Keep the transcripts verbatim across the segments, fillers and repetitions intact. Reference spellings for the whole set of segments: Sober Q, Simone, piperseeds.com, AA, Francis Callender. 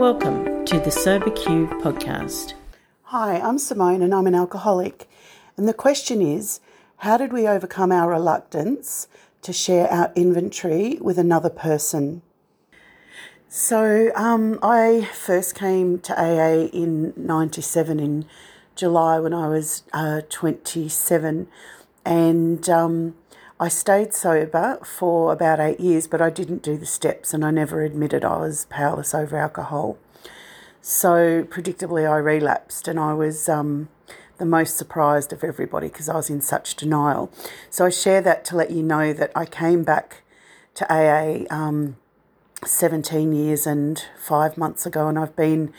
Welcome to the Sober Q podcast. Hi, I'm Simone and I'm an alcoholic. And the question is, how did we overcome our reluctance to share our inventory with another person? So um, I first came to A A in ninety-seven in July when I was uh, twenty-seven, and um, I stayed sober for about eight years, but I didn't do the steps and I never admitted I was powerless over alcohol. So predictably I relapsed, and I was um, the most surprised of everybody because I was in such denial. So I share that to let you know that I came back to A A um, seventeen years and five months ago, and I've been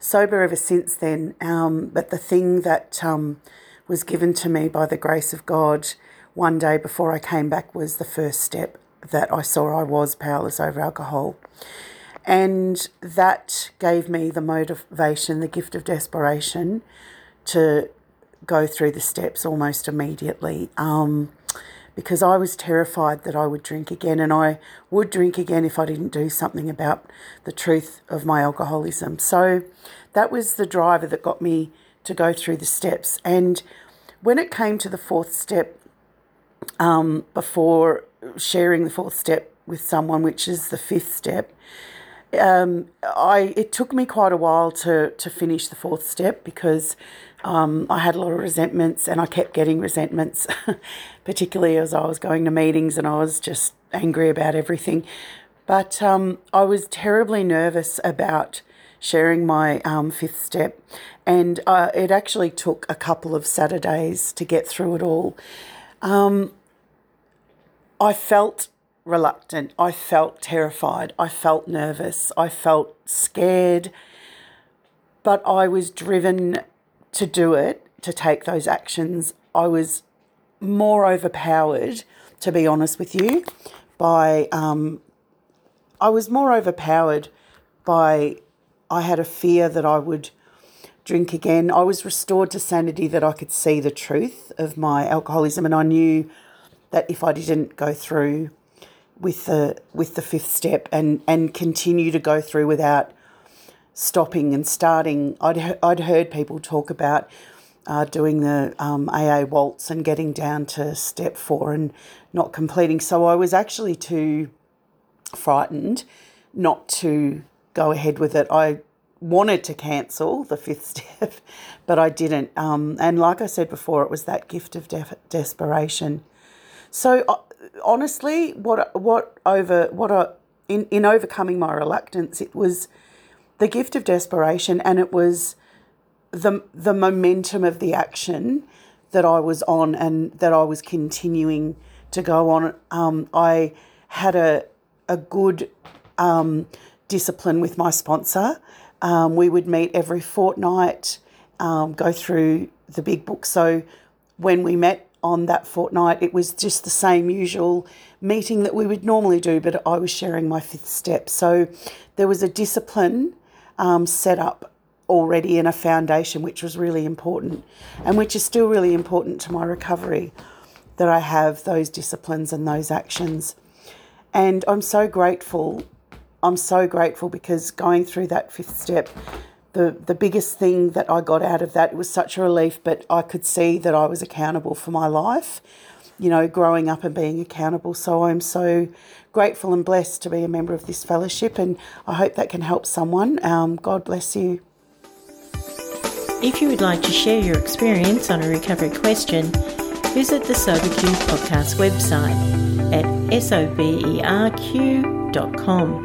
sober ever since then. Um, but the thing that um, was given to me by the grace of God one day before I came back was the first step that I saw I was powerless over alcohol. And that gave me the motivation, the gift of desperation to go through the steps almost immediately um, because I was terrified that I would drink again, and I would drink again if I didn't do something about the truth of my alcoholism. So that was the driver that got me to go through the steps. And when it came to the fourth step, Um, before sharing the fourth step with someone, which is the fifth step, um, I it took me quite a while to, to finish the fourth step because um, I had a lot of resentments, and I kept getting resentments, particularly as I was going to meetings and I was just angry about everything. But um, I was terribly nervous about sharing my um, fifth step, and uh, it actually took a couple of Saturdays to get through it all. Um, I felt reluctant, I felt terrified, I felt nervous, I felt scared, but I was driven to do it, to take those actions. I was more overpowered, to be honest with you, by, um, I was more overpowered by, I had a fear that I would drink again. I was restored to sanity that I could see the truth of my alcoholism, and I knew that if I didn't go through with the with the fifth step and, and continue to go through without stopping and starting, I'd I'd heard people talk about uh, doing the um, A A waltz and getting down to step four and not completing. So I was actually too frightened not to go ahead with it. I wanted to cancel the fifth step, but I didn't. Um, and like I said before, it was that gift of def- desperation. So uh, honestly, what what over what I, in in overcoming my reluctance, it was the gift of desperation, and it was the the momentum of the action that I was on and that I was continuing to go on. Um, I had a a good um, discipline with my sponsor. Um, we would meet every fortnight, um, go through the big book. So when we met on that fortnight, it was just the same usual meeting that we would normally do, but I was sharing my fifth step. So there was a discipline um, set up already and a foundation, which was really important, and which is still really important to my recovery, that I have those disciplines and those actions. And I'm so grateful I'm so grateful because going through that fifth step, the, the biggest thing that I got out of that, it was such a relief, but I could see that I was accountable for my life, you know, growing up and being accountable. So I'm so grateful and blessed to be a member of this fellowship, and I hope that can help someone. Um, God bless you. If you would like to share your experience on a recovery question, visit the Sober Q podcast website at soberq dot com.